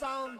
sound.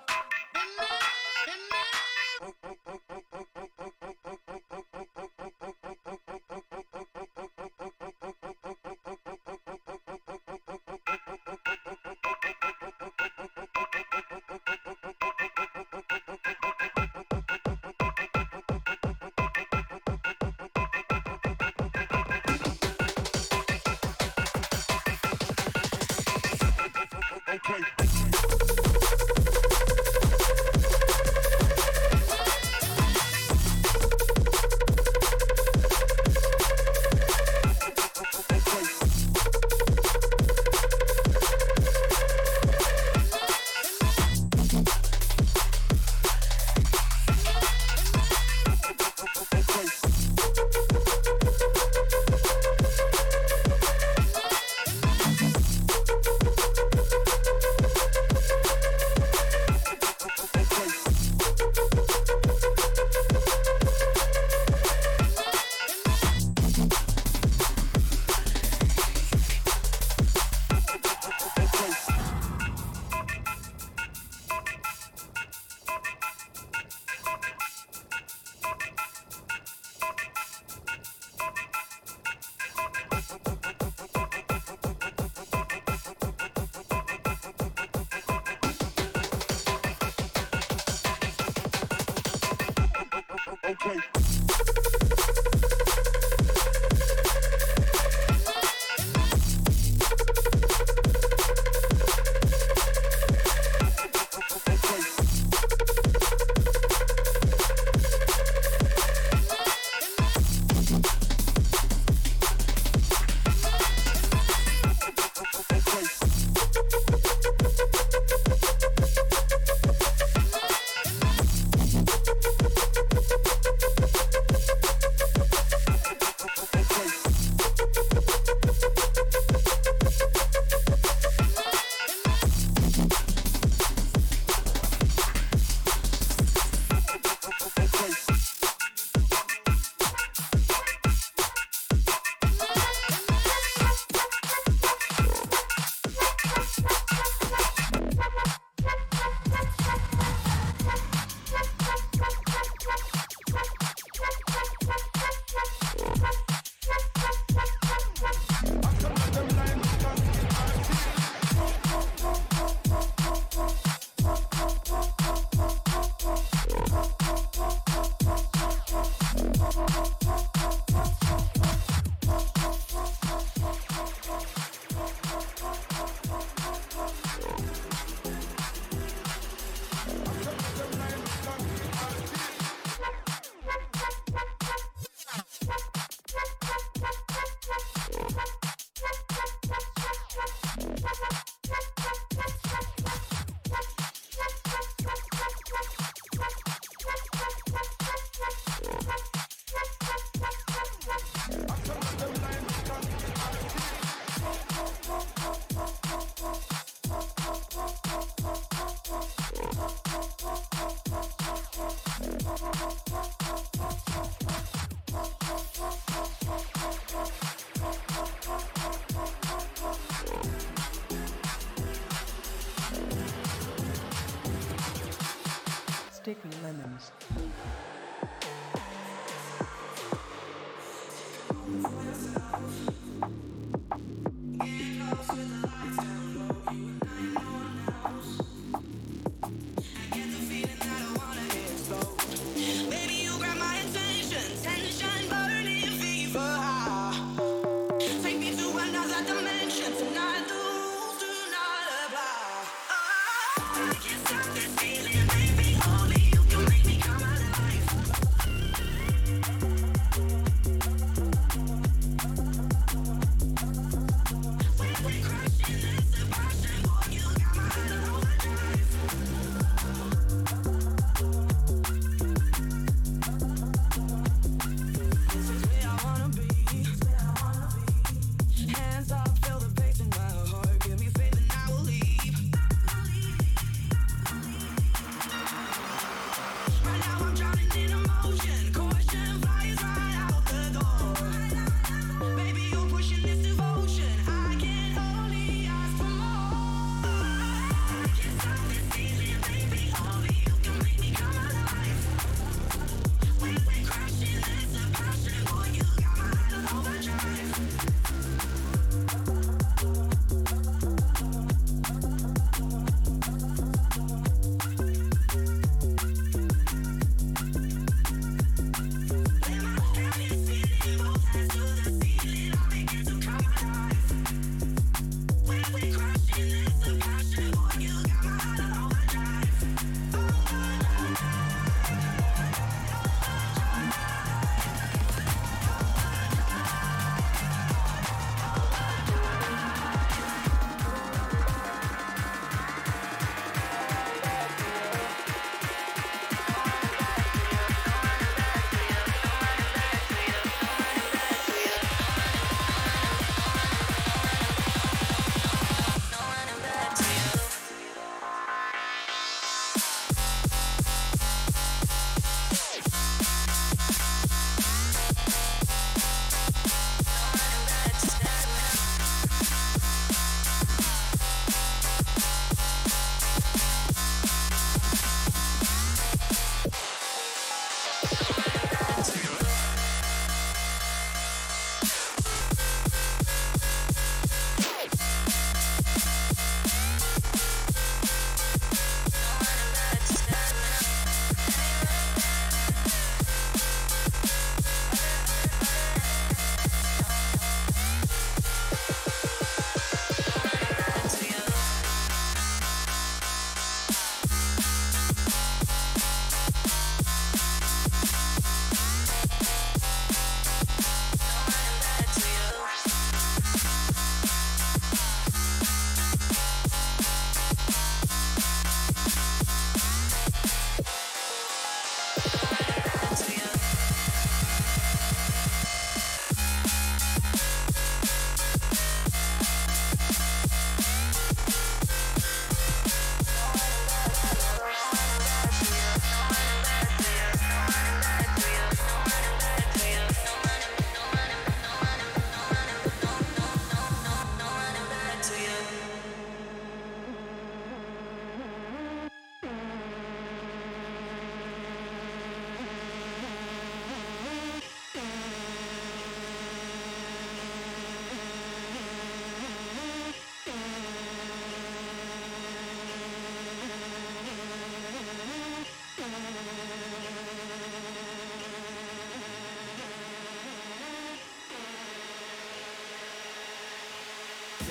I can't stop this feeling, baby. Only you can make me come.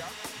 Murder the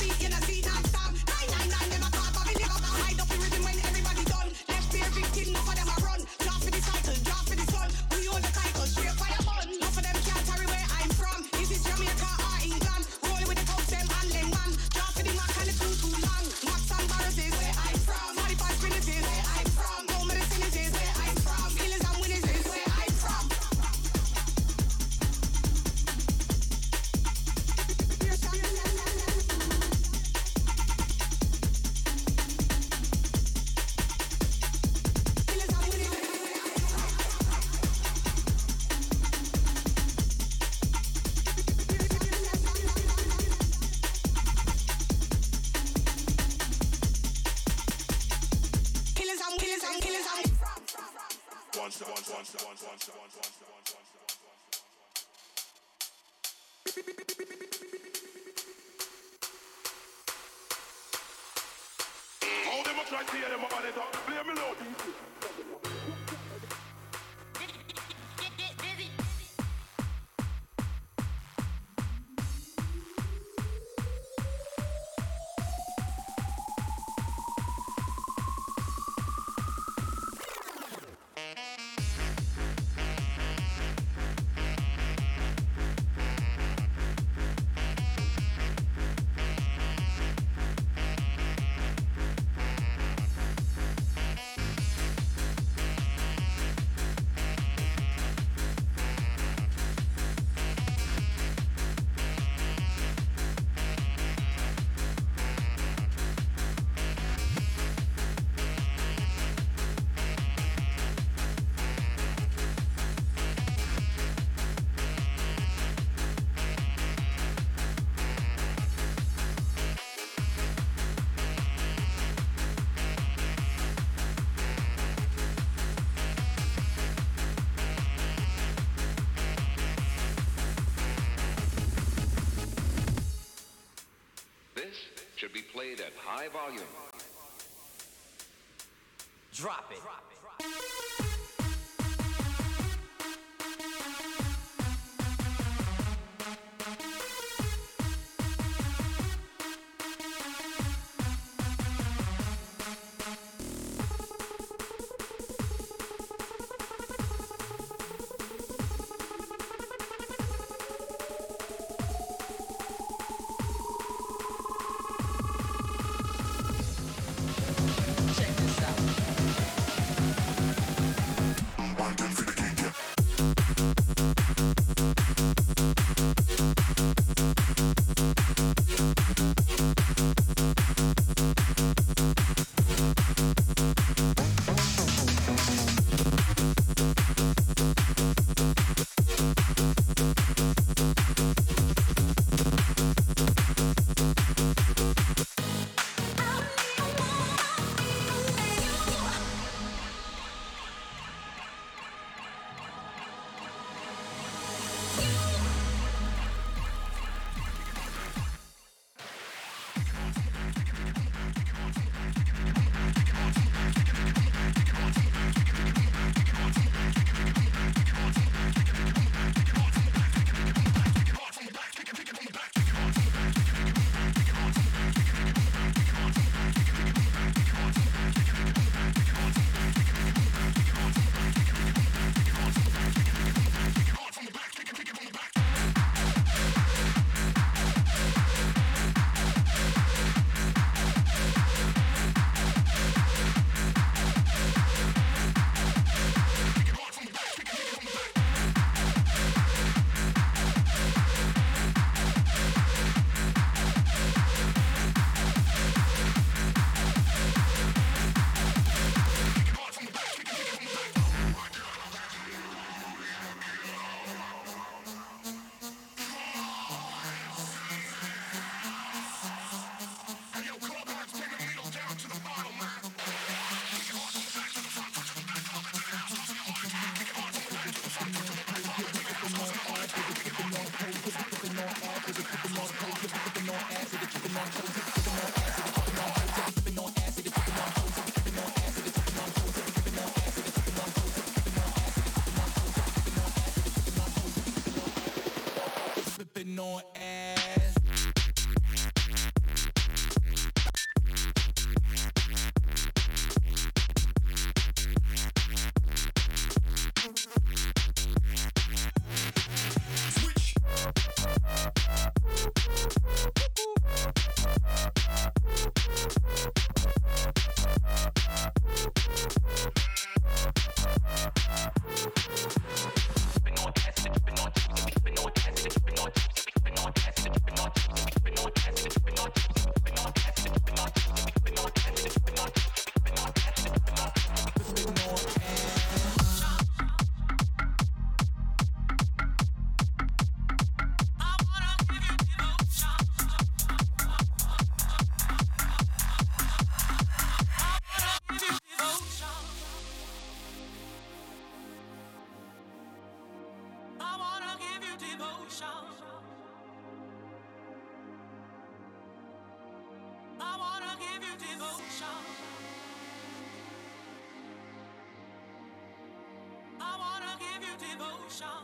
beat, you know, see, non-stop 999 Volume. Drop it. Drop it. I wanna give you devotion. ocean. Gonna rock.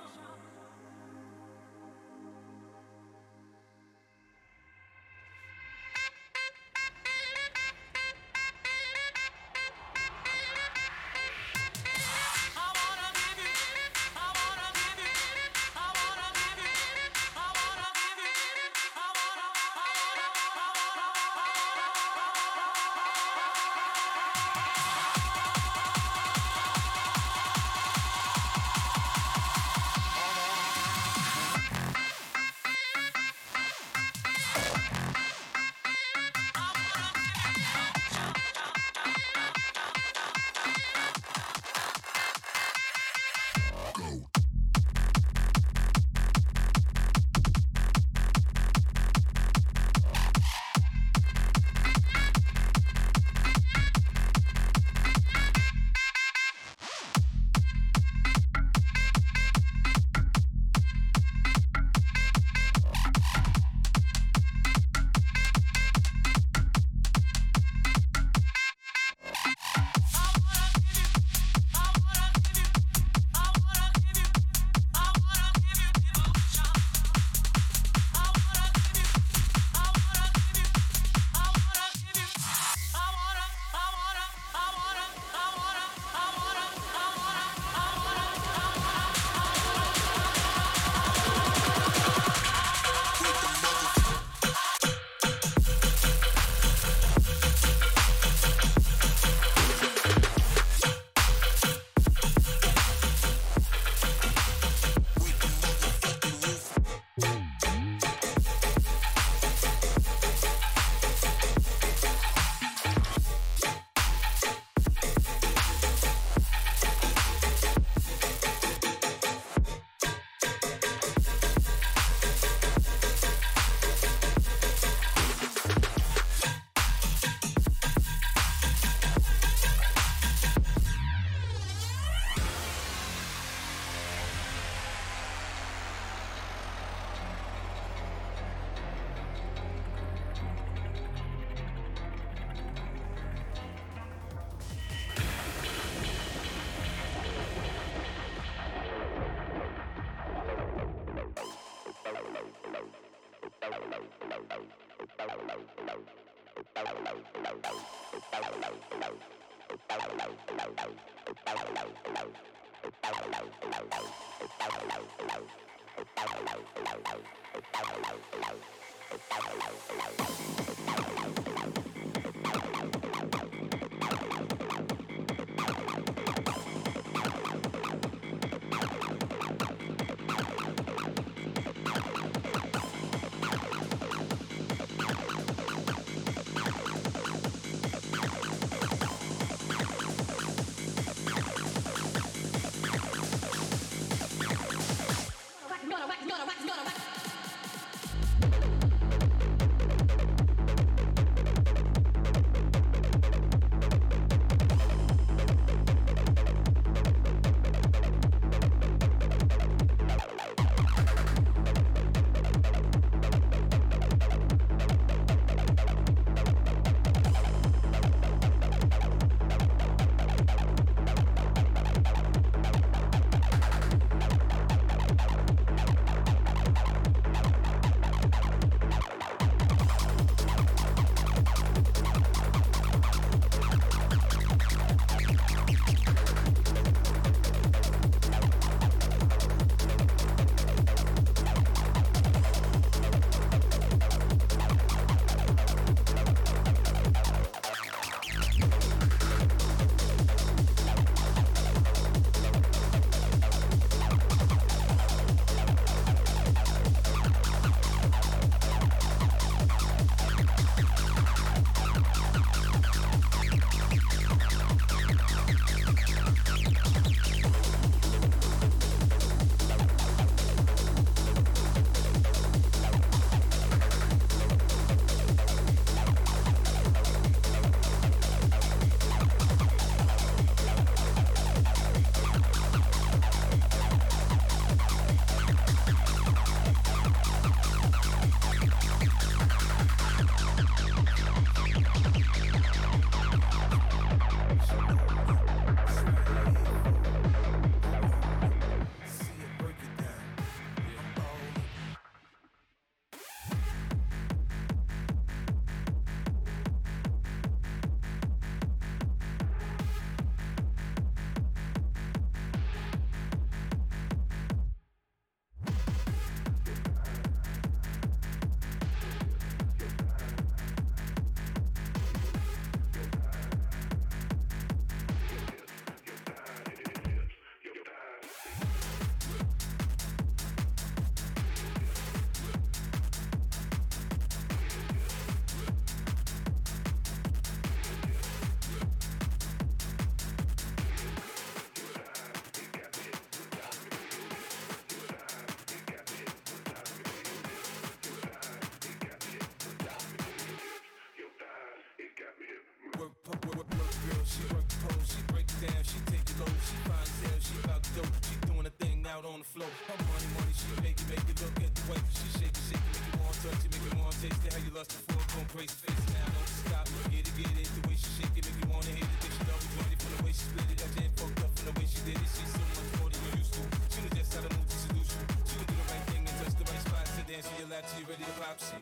her with work, girl. She work pros, she break down, she take it low. She finds out, she about dope. She doing a thing out on the floor. Her money, she make it look at the way. She shake it, make it want to touch it, make it want to taste it. How you lust for it, gon' crazy face now. Don't stop, get it, the way she shake it, make you wanna hit it. She love it, from the way she split it, that jam fucked up from the way she did it. She's so much more than you used to. She knows just how to move to seduce you. She done do the right thing and touch the right spot. So dance to your lap, she ready to pop. She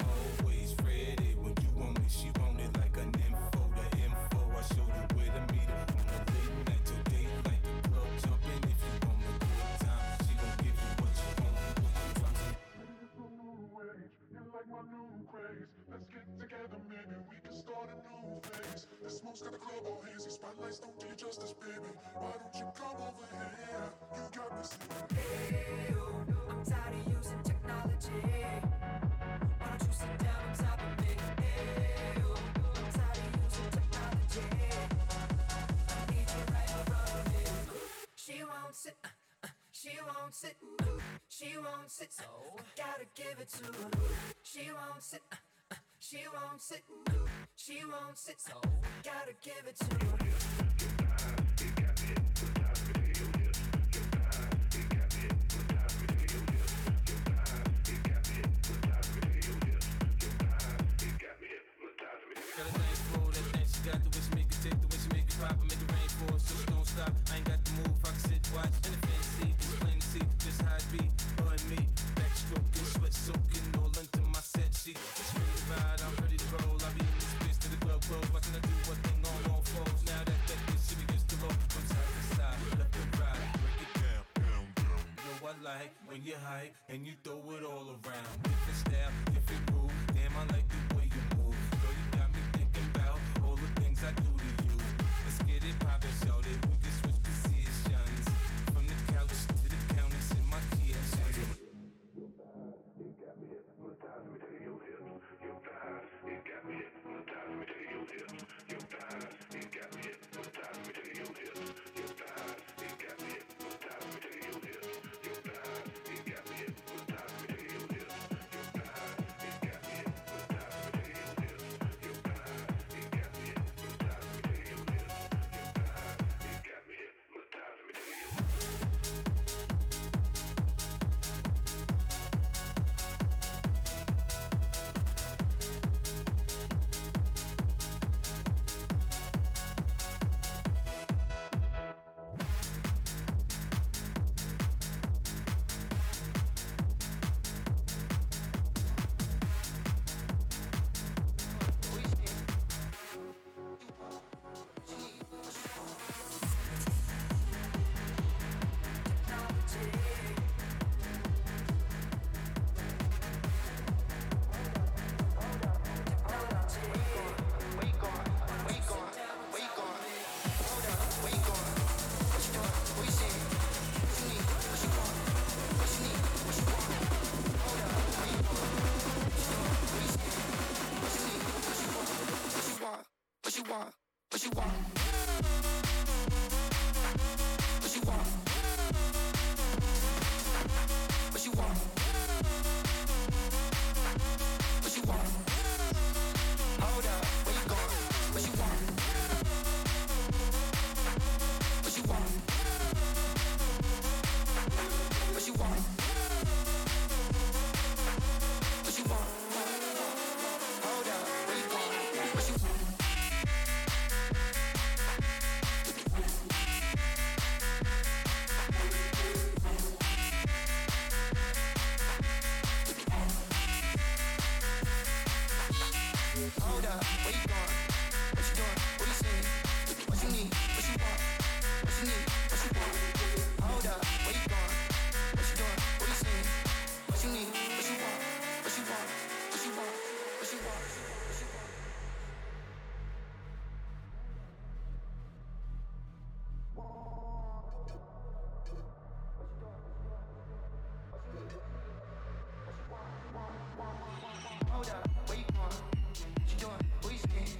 always ready when you want me. She want it like an info. The info, I show you where to meet her. On the late night till daylight, the club jumping. If you want the good time, she gon' give you what you want. What you dropping? You like my new craze. Let's get together, maybe we can start a new phase. The smoke's got the club all hazy. Spotlights don't do you justice, baby. Why don't you come over here? You got me singing. Hey, I'm tired of using technology. Why don't you sit down on top of me? Hey, I'm tired of using technology. I need you right in front of me. She won't sit. She won't sit, she won't sit, so I gotta give it to her. She won't sit, she won't sit, she won't sit, so I gotta give it to her. You got me hooked up with you, you got me hooked up with you, you got me hooked up with you, you got me hooked up with you. Got a nice flow, that thing she got the way she make it tick, the way she make it pop, I make it rain for her, so she don't stop. I ain't got the move, I can sit, watch, and just how it be, her and me, backstroking, sweat soaking, all into my set sheet. It's ready to ride, I'm ready to roll. I be in this bitch to the club close. Why can I do one thing on all fours? Now that bitch, she begins to roll from side to side, left and right, break it down, down, down. You know I like when you're hype and you throw it all around. Different style, different groove. Damn, I like the way you move. Girl, you got me thinking about all the things I do to you. Let's get it poppin', shout it. We can switch positions from the couch to the counties in my kids. You got me hypnotized me to your hips. You got me hypnotized me to your hips. You got me hypnotized me to your hips. You got me hypnotized me to your hips. You got me hypnotized me to your hips. You got me hypnotized me to your hips. You got me hypnotized me to your hips. You got me hypnotized me to your hips. Hold up, where you going? What you doing? Who you seeing?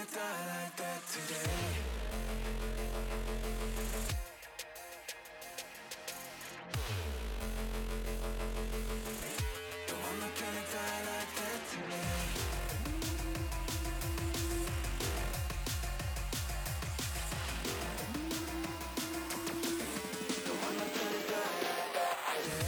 gonna die like that today. No, I'm not gonna die like that today. No, I'm not gonna die like that today.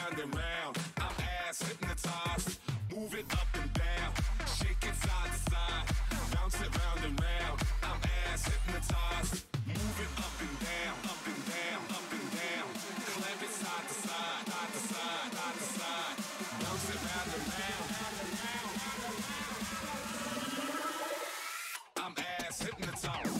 round and round. I'm ass hypnotized. Move it up and down. Shake it side to side. Bounce it round and round. I'm ass hypnotized. Move it up and down, up and down, up and down. Clap it side to side, side to side, side to side. Bounce it round and round. I'm ass hypnotized.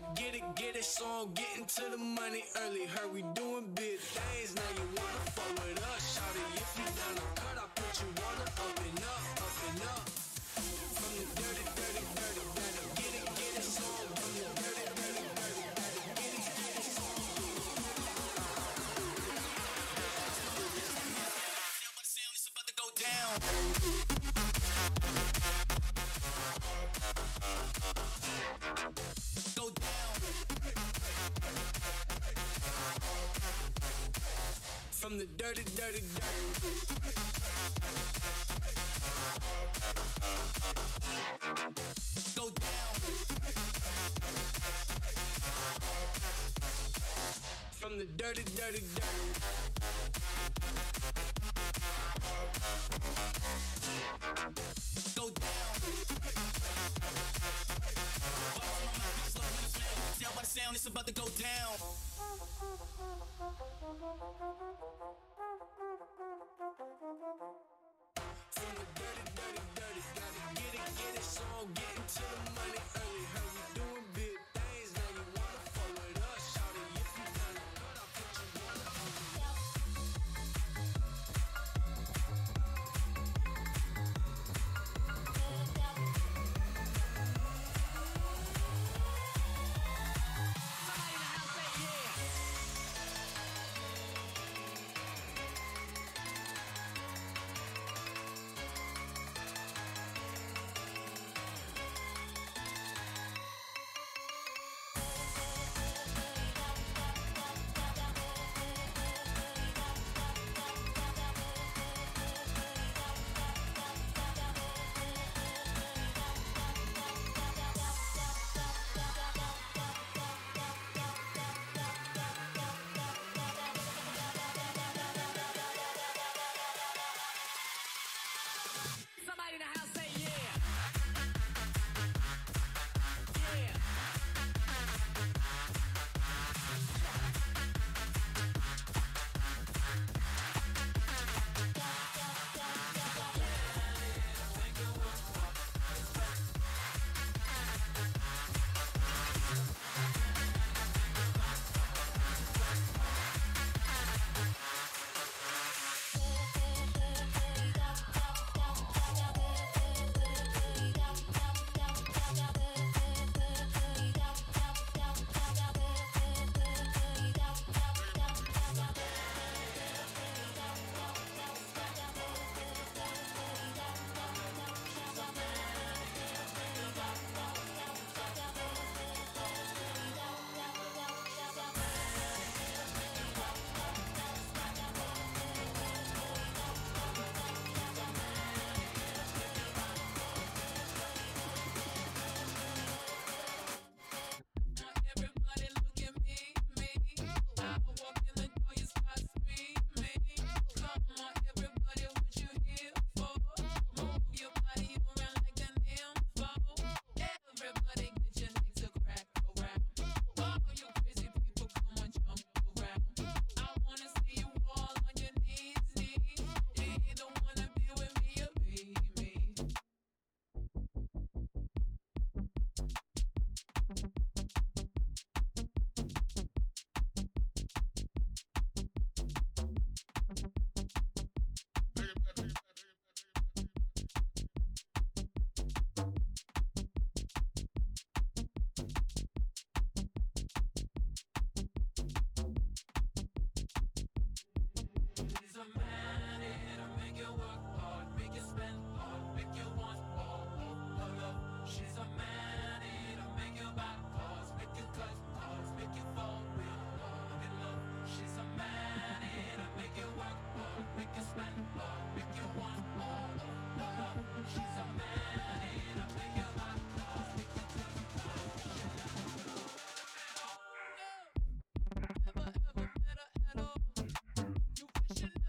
gotta get it, so I'm getting to the money early. Heard we doing big things, now you wanna fuck with us. Shout it if you down the cut, I put you on the up and up, up and up. From the dirty, dirty, dirty, gotta get it, so I'm from the dirty, dirty, dirty, gotta get it, so I'm nobody sound, it's about to go down. From the dirty, dirty, dirty. Go down. From the dirty, dirty, dirty. Sound, it's about to go down. From the dirty, dirty, dirty, gotta get it, so I'm getting to the money early. Heard we doing big things, now you wanna fuck with us. Shout it if you done it, but I'll put you on the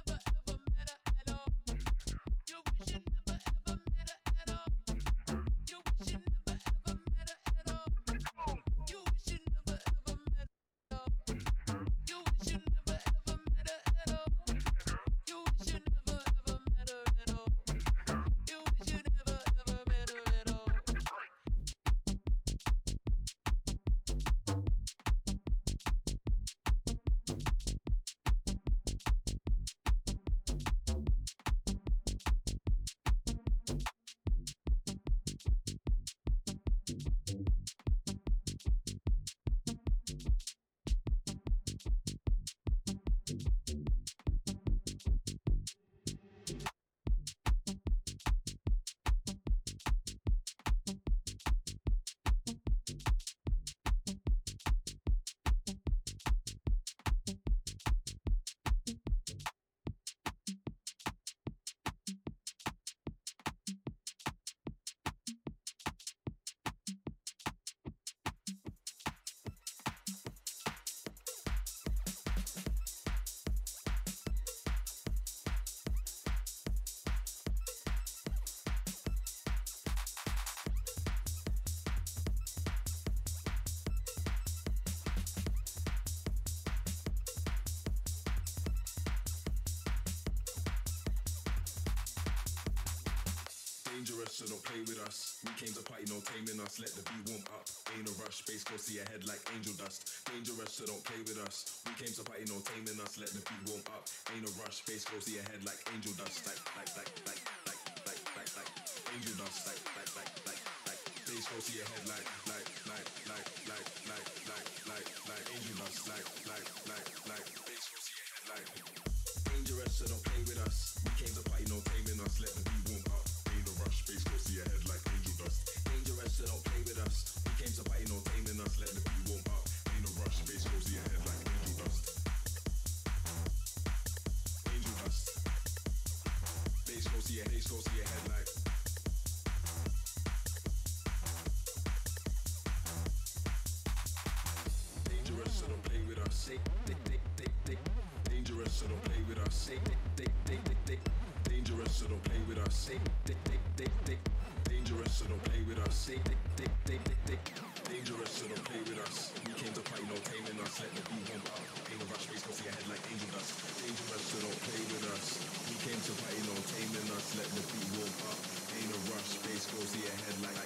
Never ever dangerous, so don't play with us. We came to party, no taming us. Let the beat warm up. Ain't a rush, bass close to your head like angel dust. Dangerous, so don't play with us. We came to party, no taming us. Let the beat warm up. Ain't a rush, bass close to your head like angel dust. Like angel dust. Like bass close to your head like angel dust. Like bass close to your head like. Dangerous, so don't play with us. We came to party, no taming us. Let the beat warm up. Ain't a rush, bass close to your head like angel dust. Dangerous, so don't play with us. We came to party, no taming us. Let the beat warm up. Ain't a rush, bass close to your head like angel dust. Angel dust. Bass close to your head, close to your head like. Dangerous, so don't play with us. Dangerous, so don't play with us. Dangerous, so don't play with us. Dangerous, so don't play with us. Dangerous, so don't play with us. We came to fight, no taming us. Let the beat warm up. Ain't no rush, bass close to your head like angel dust. Dangerous, so don't play with us. We came to fight, no taming us. Let the beat warm up. Ain't no rush, bass close to your head like.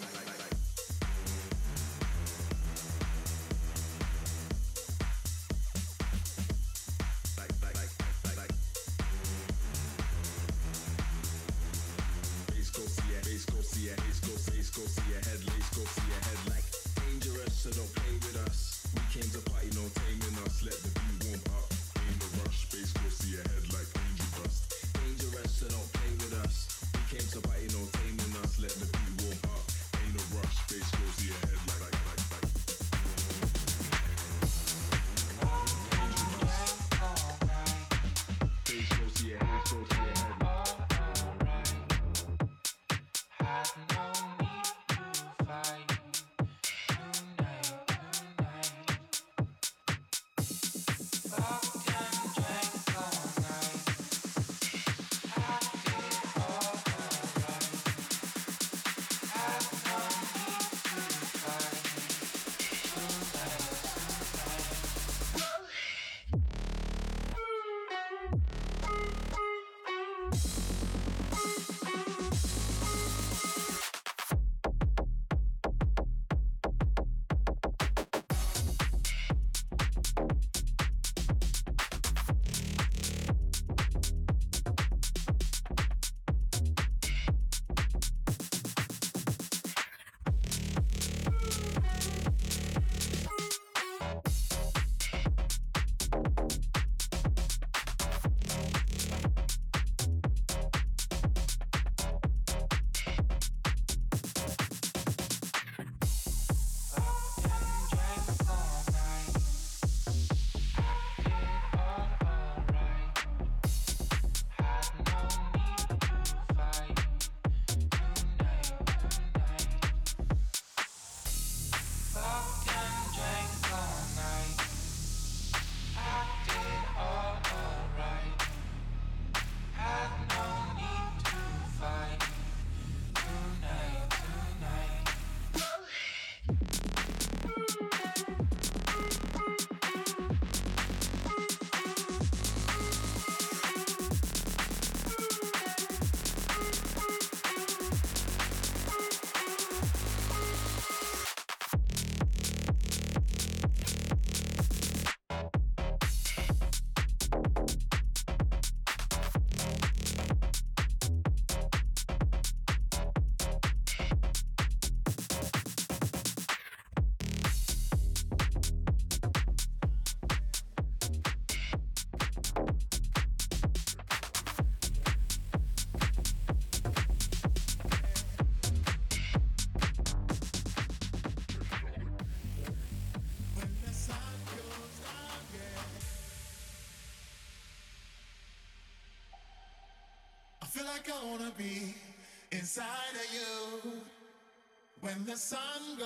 Sun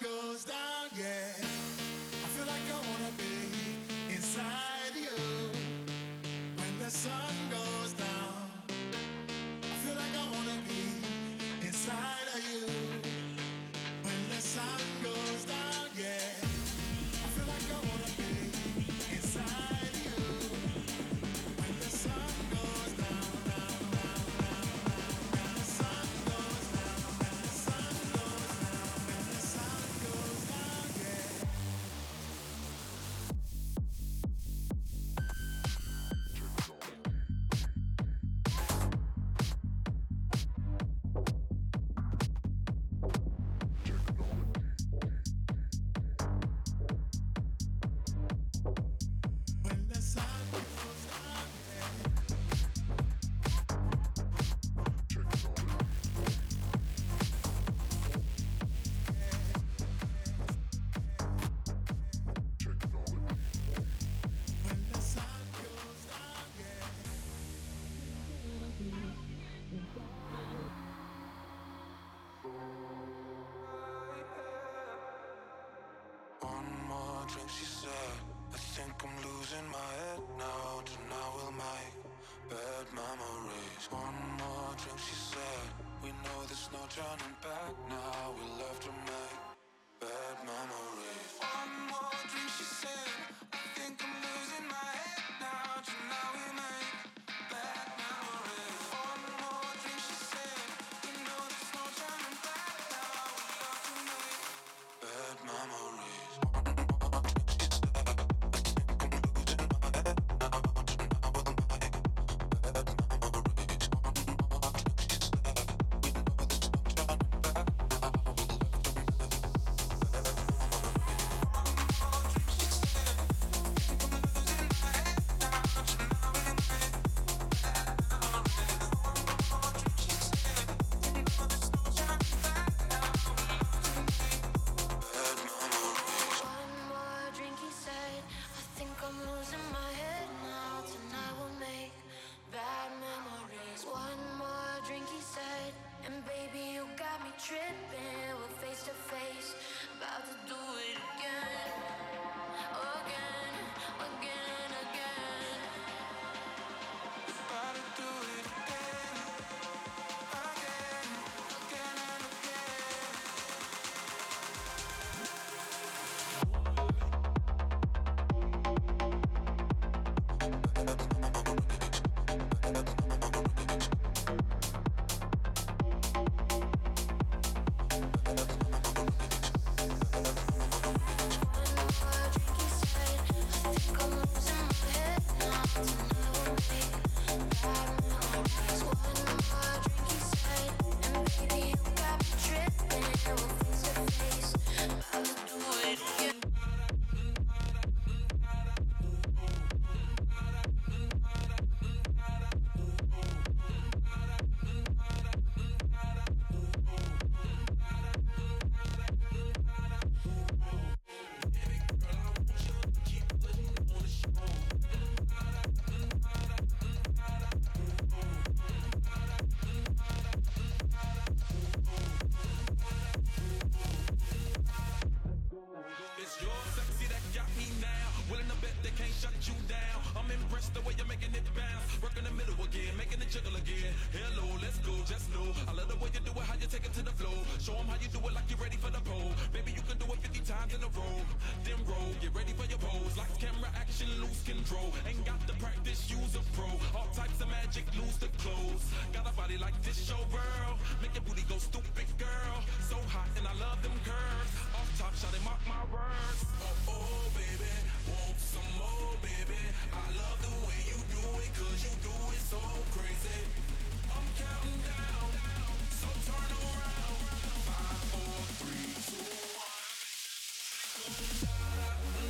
goes down, yeah. I feel like I wanna be inside. thing she said. I think I'm losing my head now. Tonight we'll make bad memories. One more drink, she said. We know there's no turning back now. We love to make bad memories. One more drink, she said. I think I'm losing my head now. Tonight we'll make bad memories. Da da da.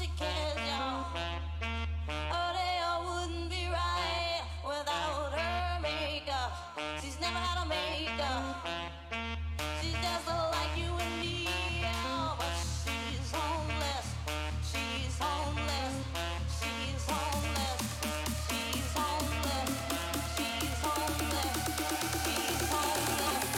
she cares, y'all. Oh, they all wouldn't be right without her makeup. She's never had a makeup. She does look like you and me, oh, but she's homeless. She's homeless. She's homeless. She's homeless. She's homeless. She's homeless. She's homeless.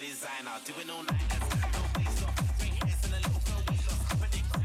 Designer, doing all night, no face off, 3 hands and a little glowy. I predict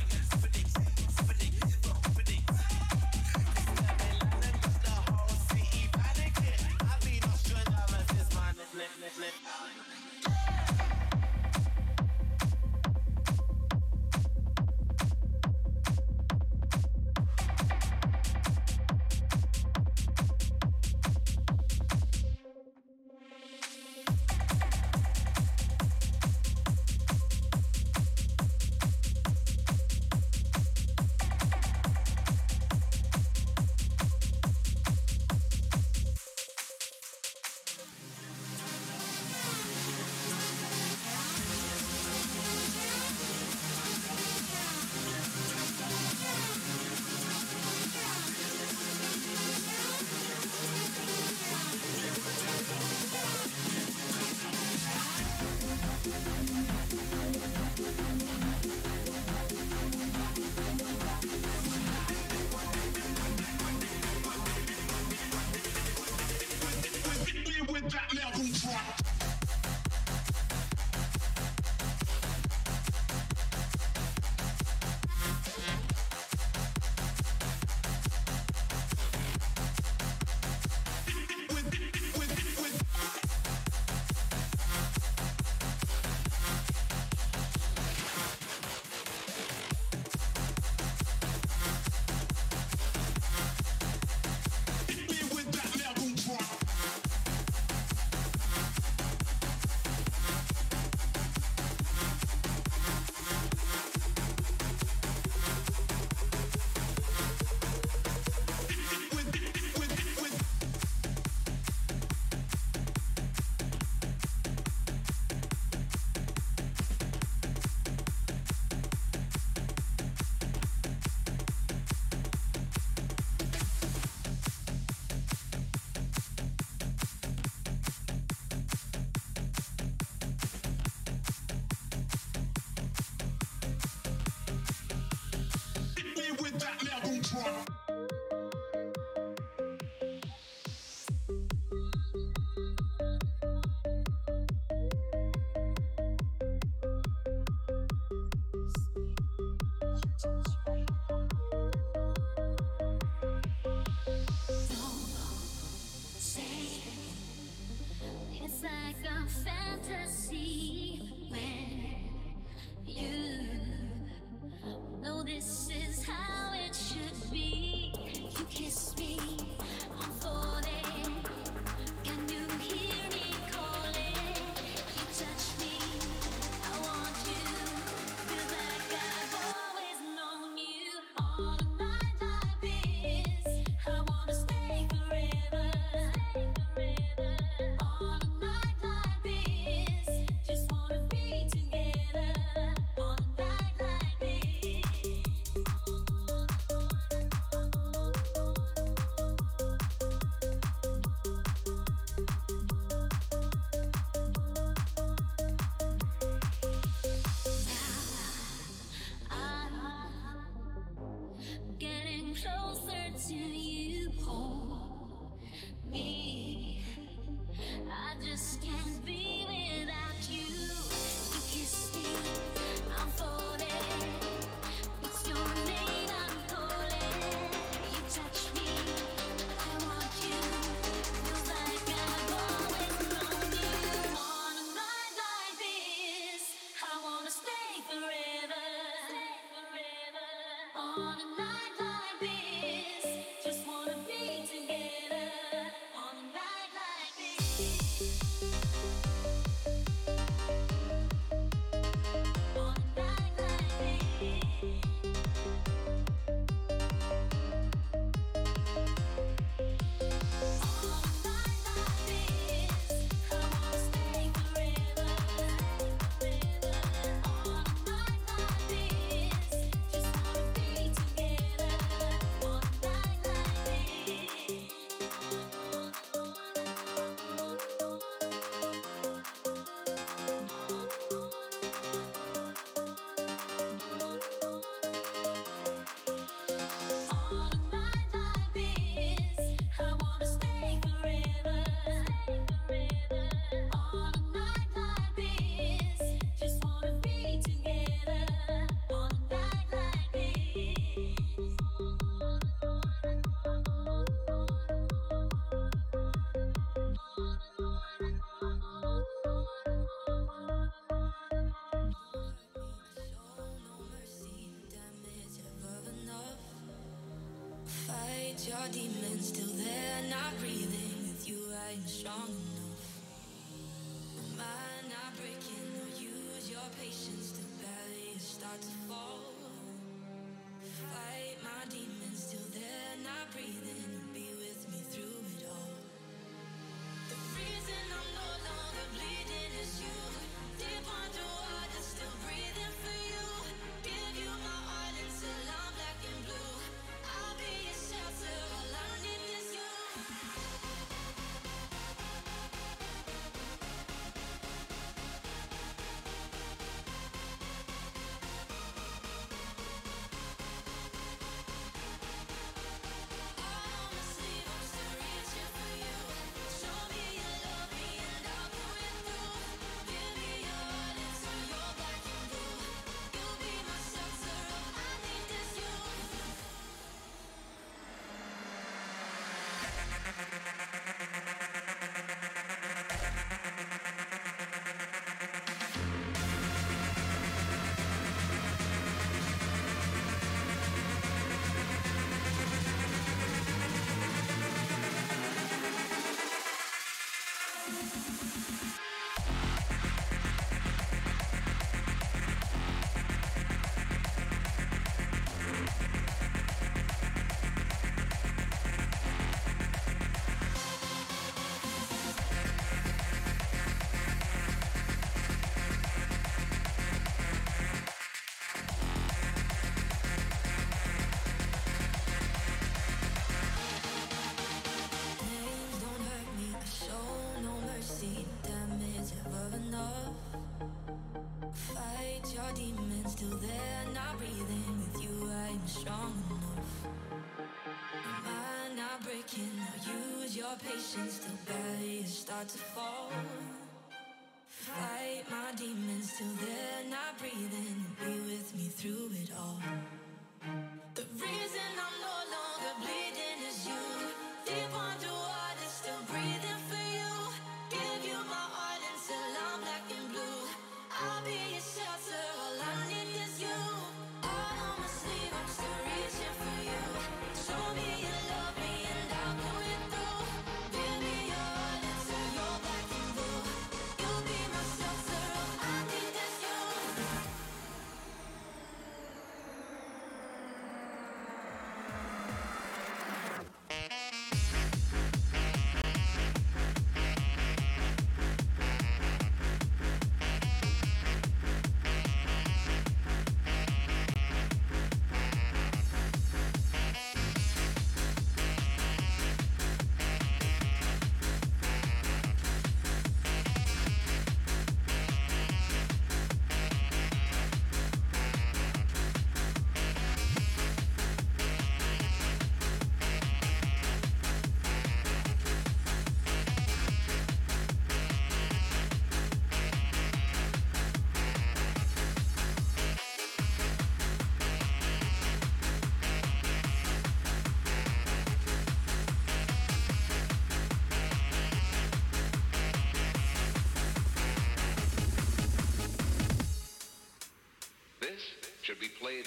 patience till barriers start to fall. Fight my demons till they're not breathing. Be with me through it all. The reason I'm no longer bleeding is you. Deep underwater, still breathing for you. Give you my heart until I'm black and blue. I'll be your shelter, all I need is you. Out on my sleeve, I'm still reaching for you. Show me you love me and I'll go it through. Give me your heart until you're black and blue. You'll be my shelter, all I need is you.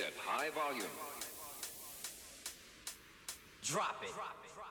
At high volume. Drop it. Drop it.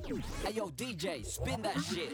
Hey yo, DJ, spin that shit.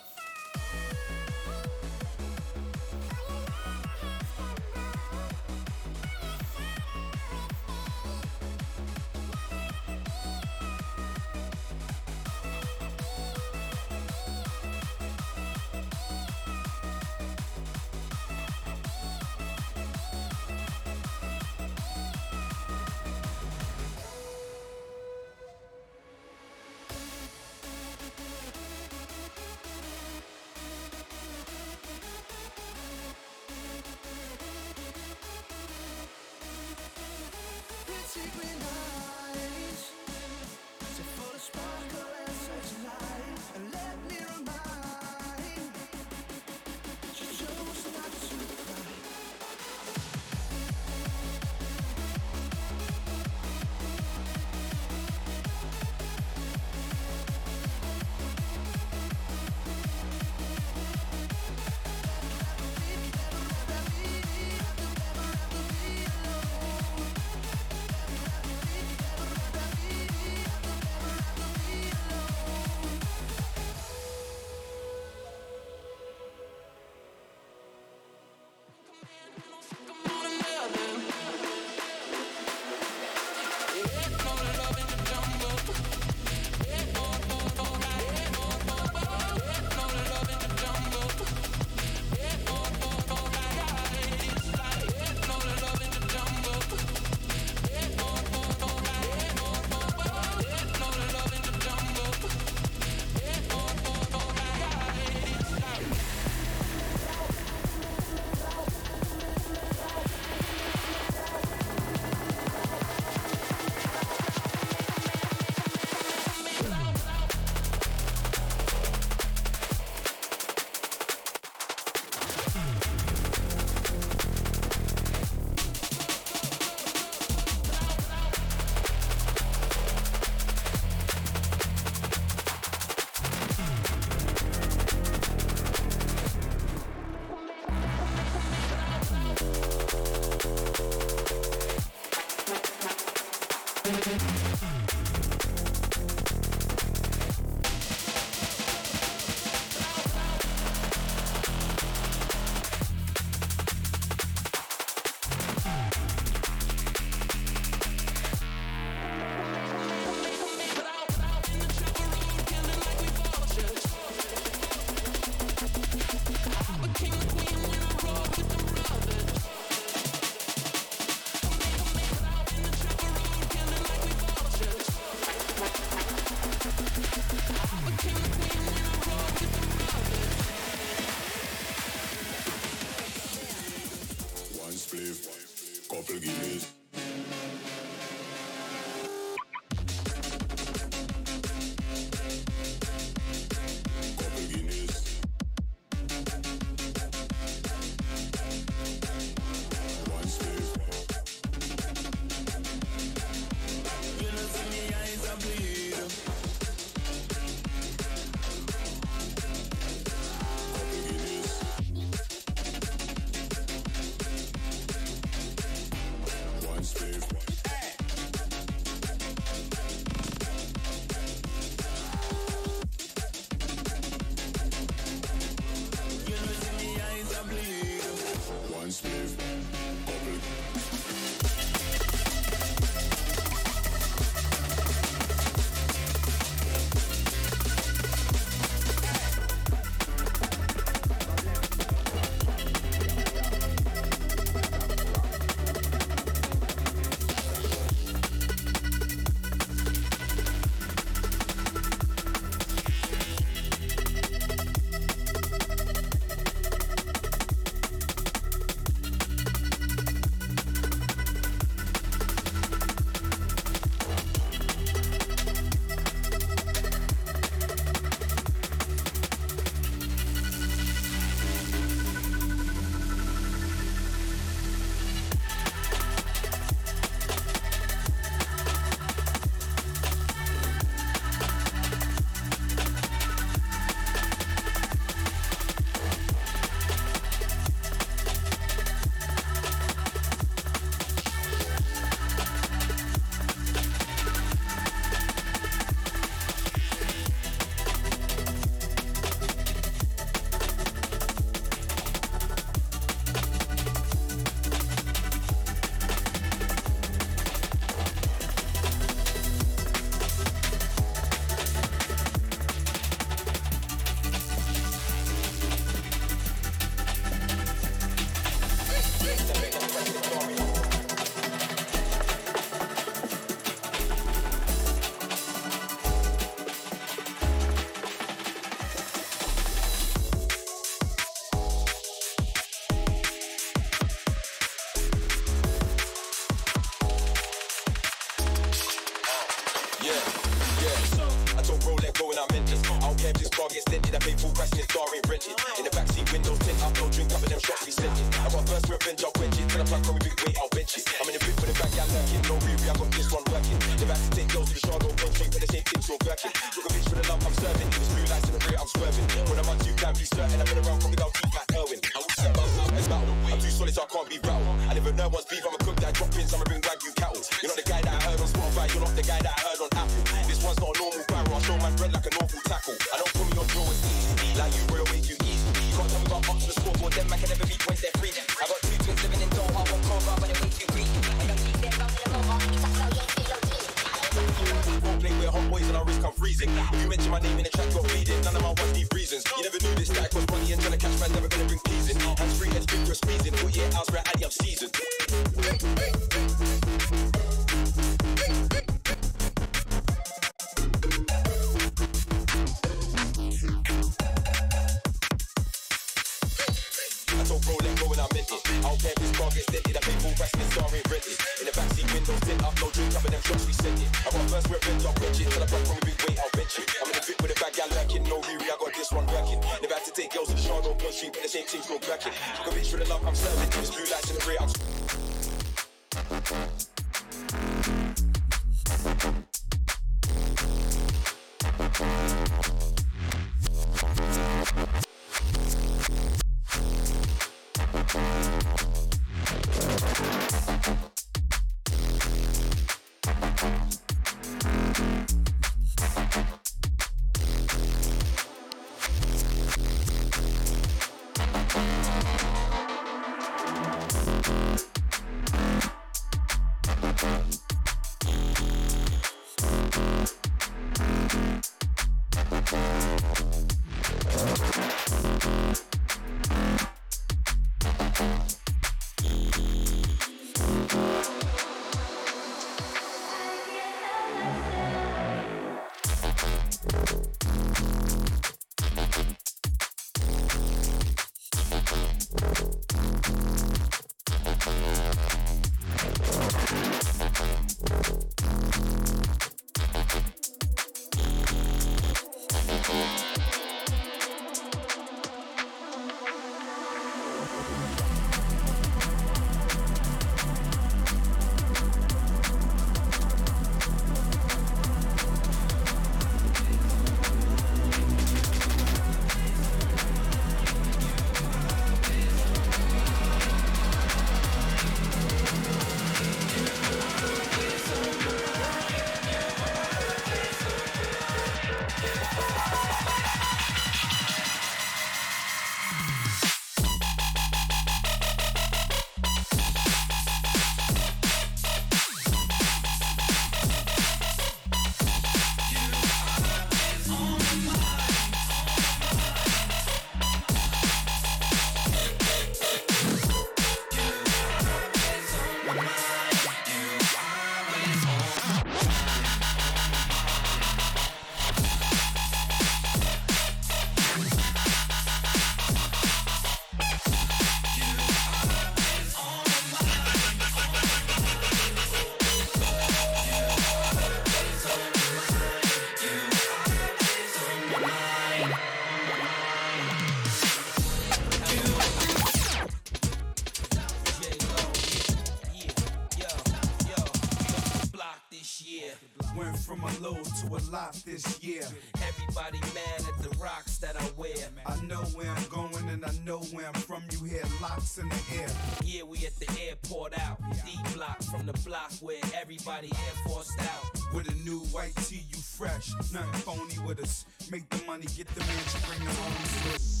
Went from a low to a lot this year. Everybody mad at the rocks that I wear. I know where I'm going and I know where I'm from. You hear locks in the air. Yeah, we at the airport out. D-block from the block where everybody Air Forced out. With a new white tee, you fresh. Nothing phony with us. Make the money, get the mansion, bring it home to us.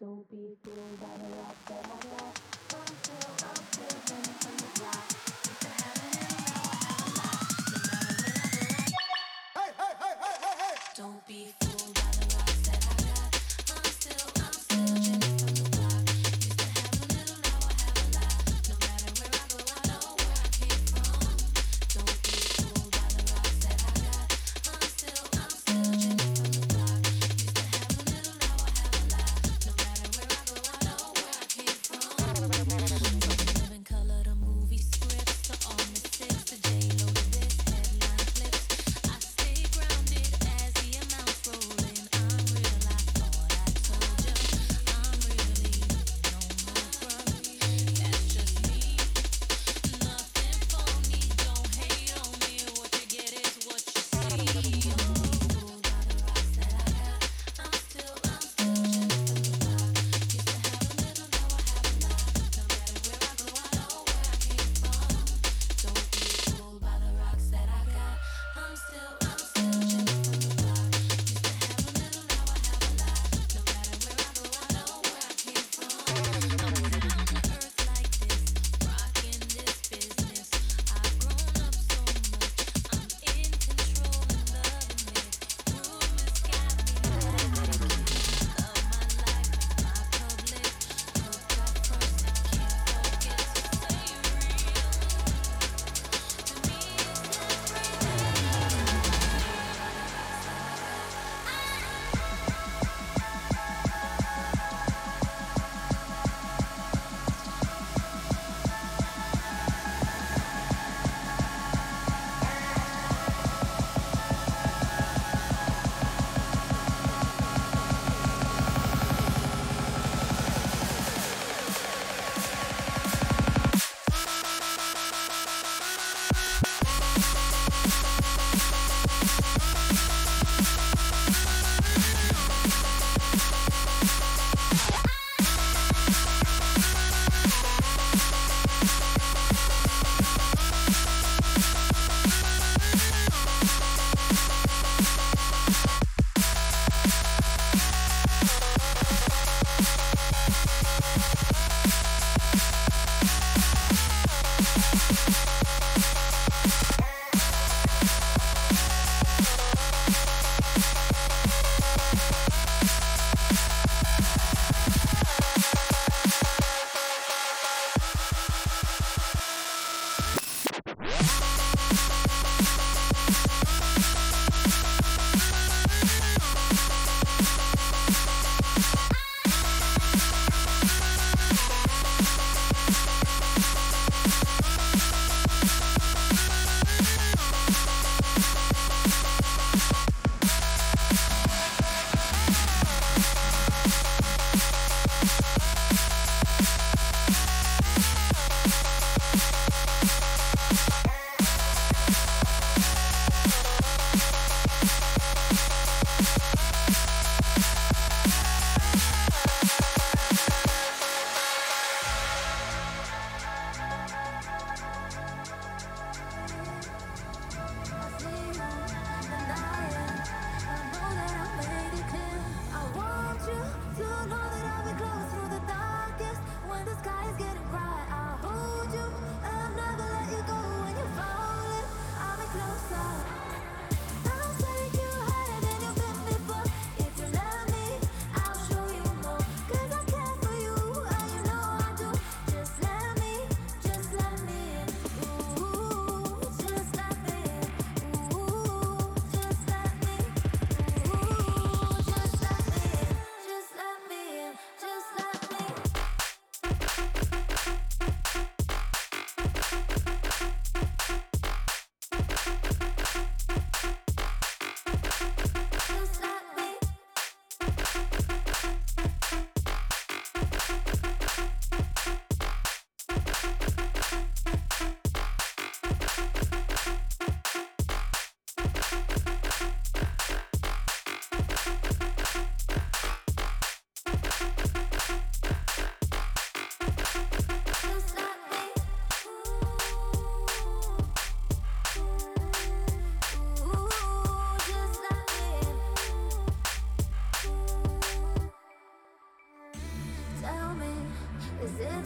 Don't be feeling bad about that. Hey, hey, hey, hey, hey, hey! Don't be fooled by the rocks that I got. I'm still chilling from the block. Used to have a little, now I have a lot. No matter where I go, I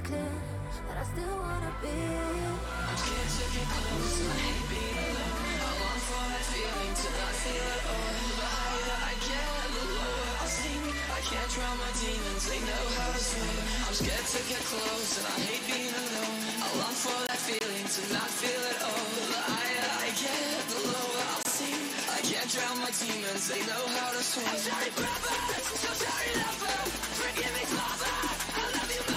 clear that I still wanna be you. I can't take it close, I hate being alone. I long for that feeling to not feel at all. The higher I get, the lower I sing. I can't drown my demons, they know how to swim. I'm scared to get close and I hate being alone. I long for that feeling to not feel at all. The higher I get, the lower I sing. I can't drown my demons, they know how to swim. I'm sorry, brother, I'm sorry, lover. Forgive me, father, I love you, mother.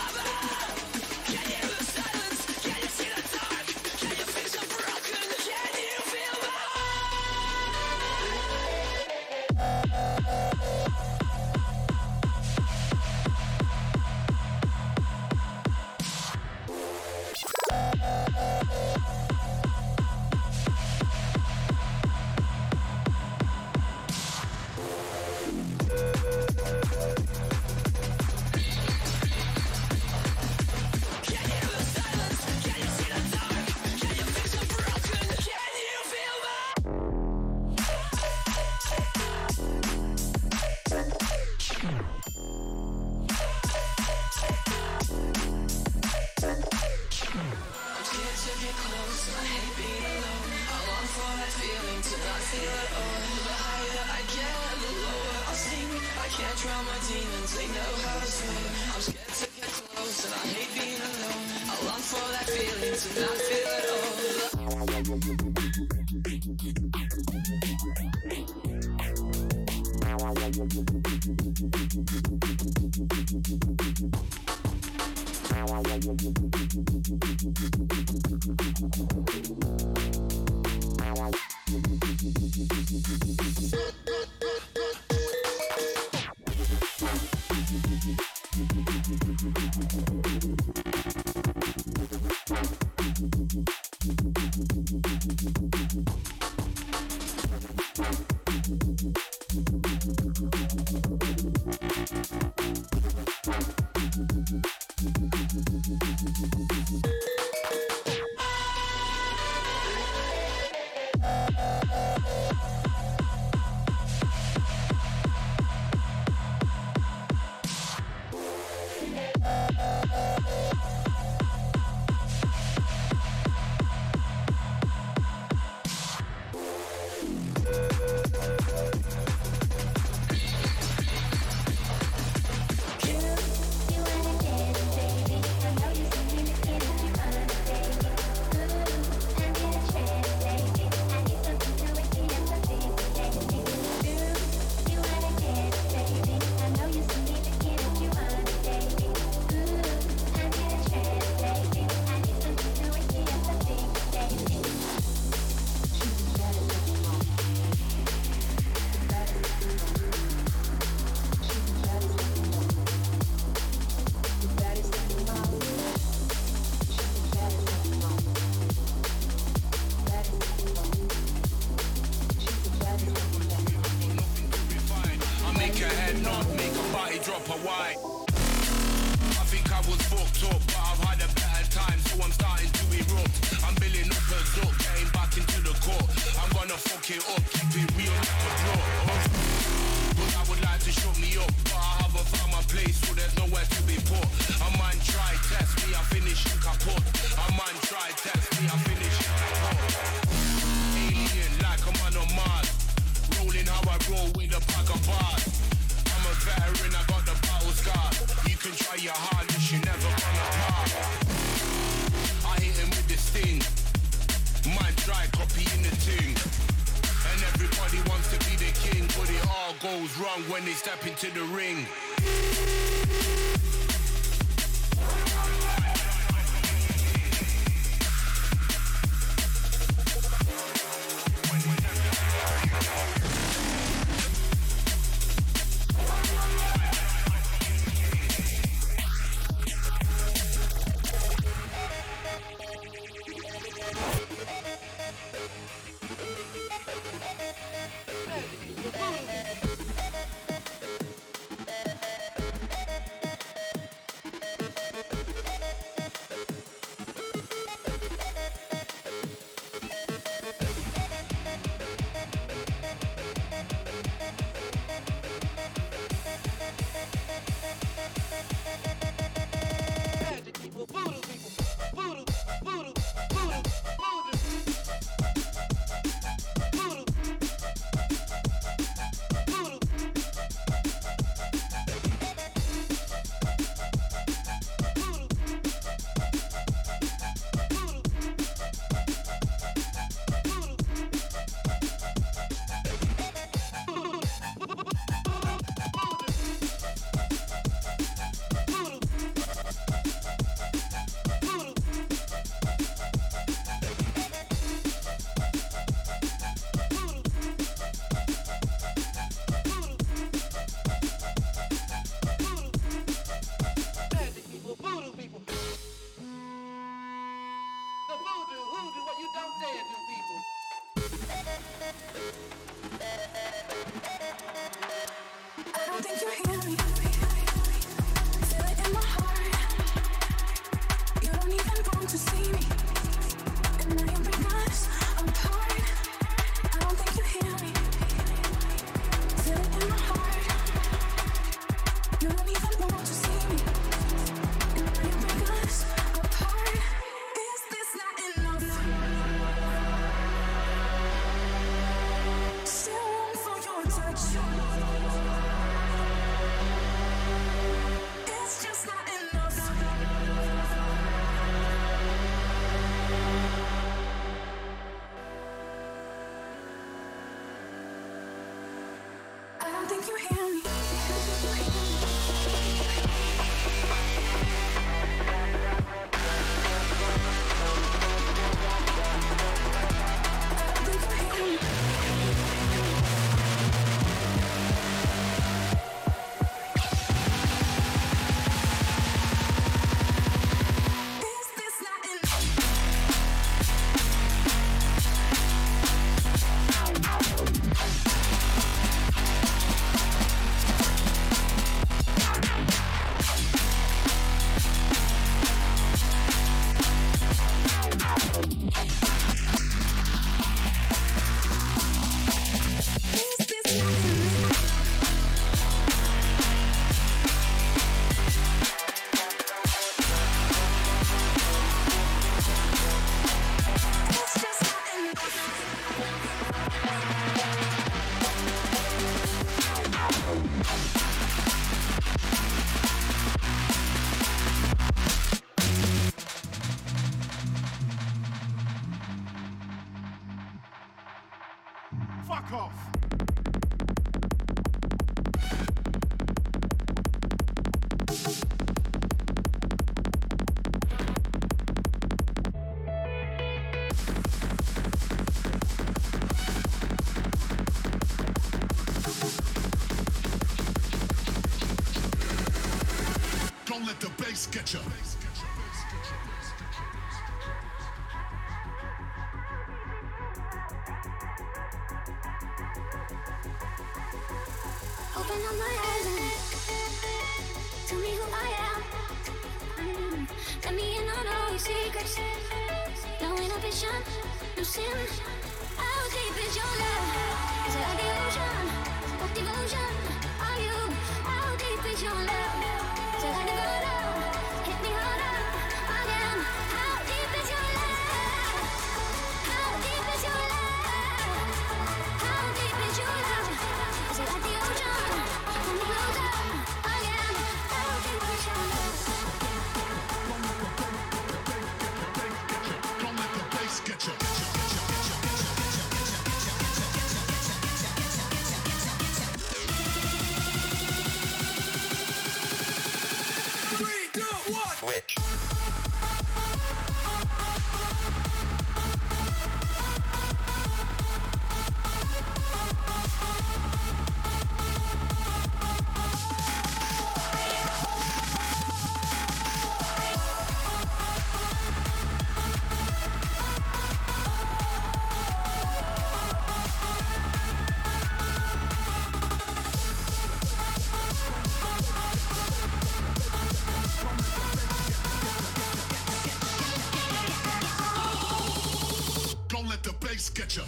Sketchup.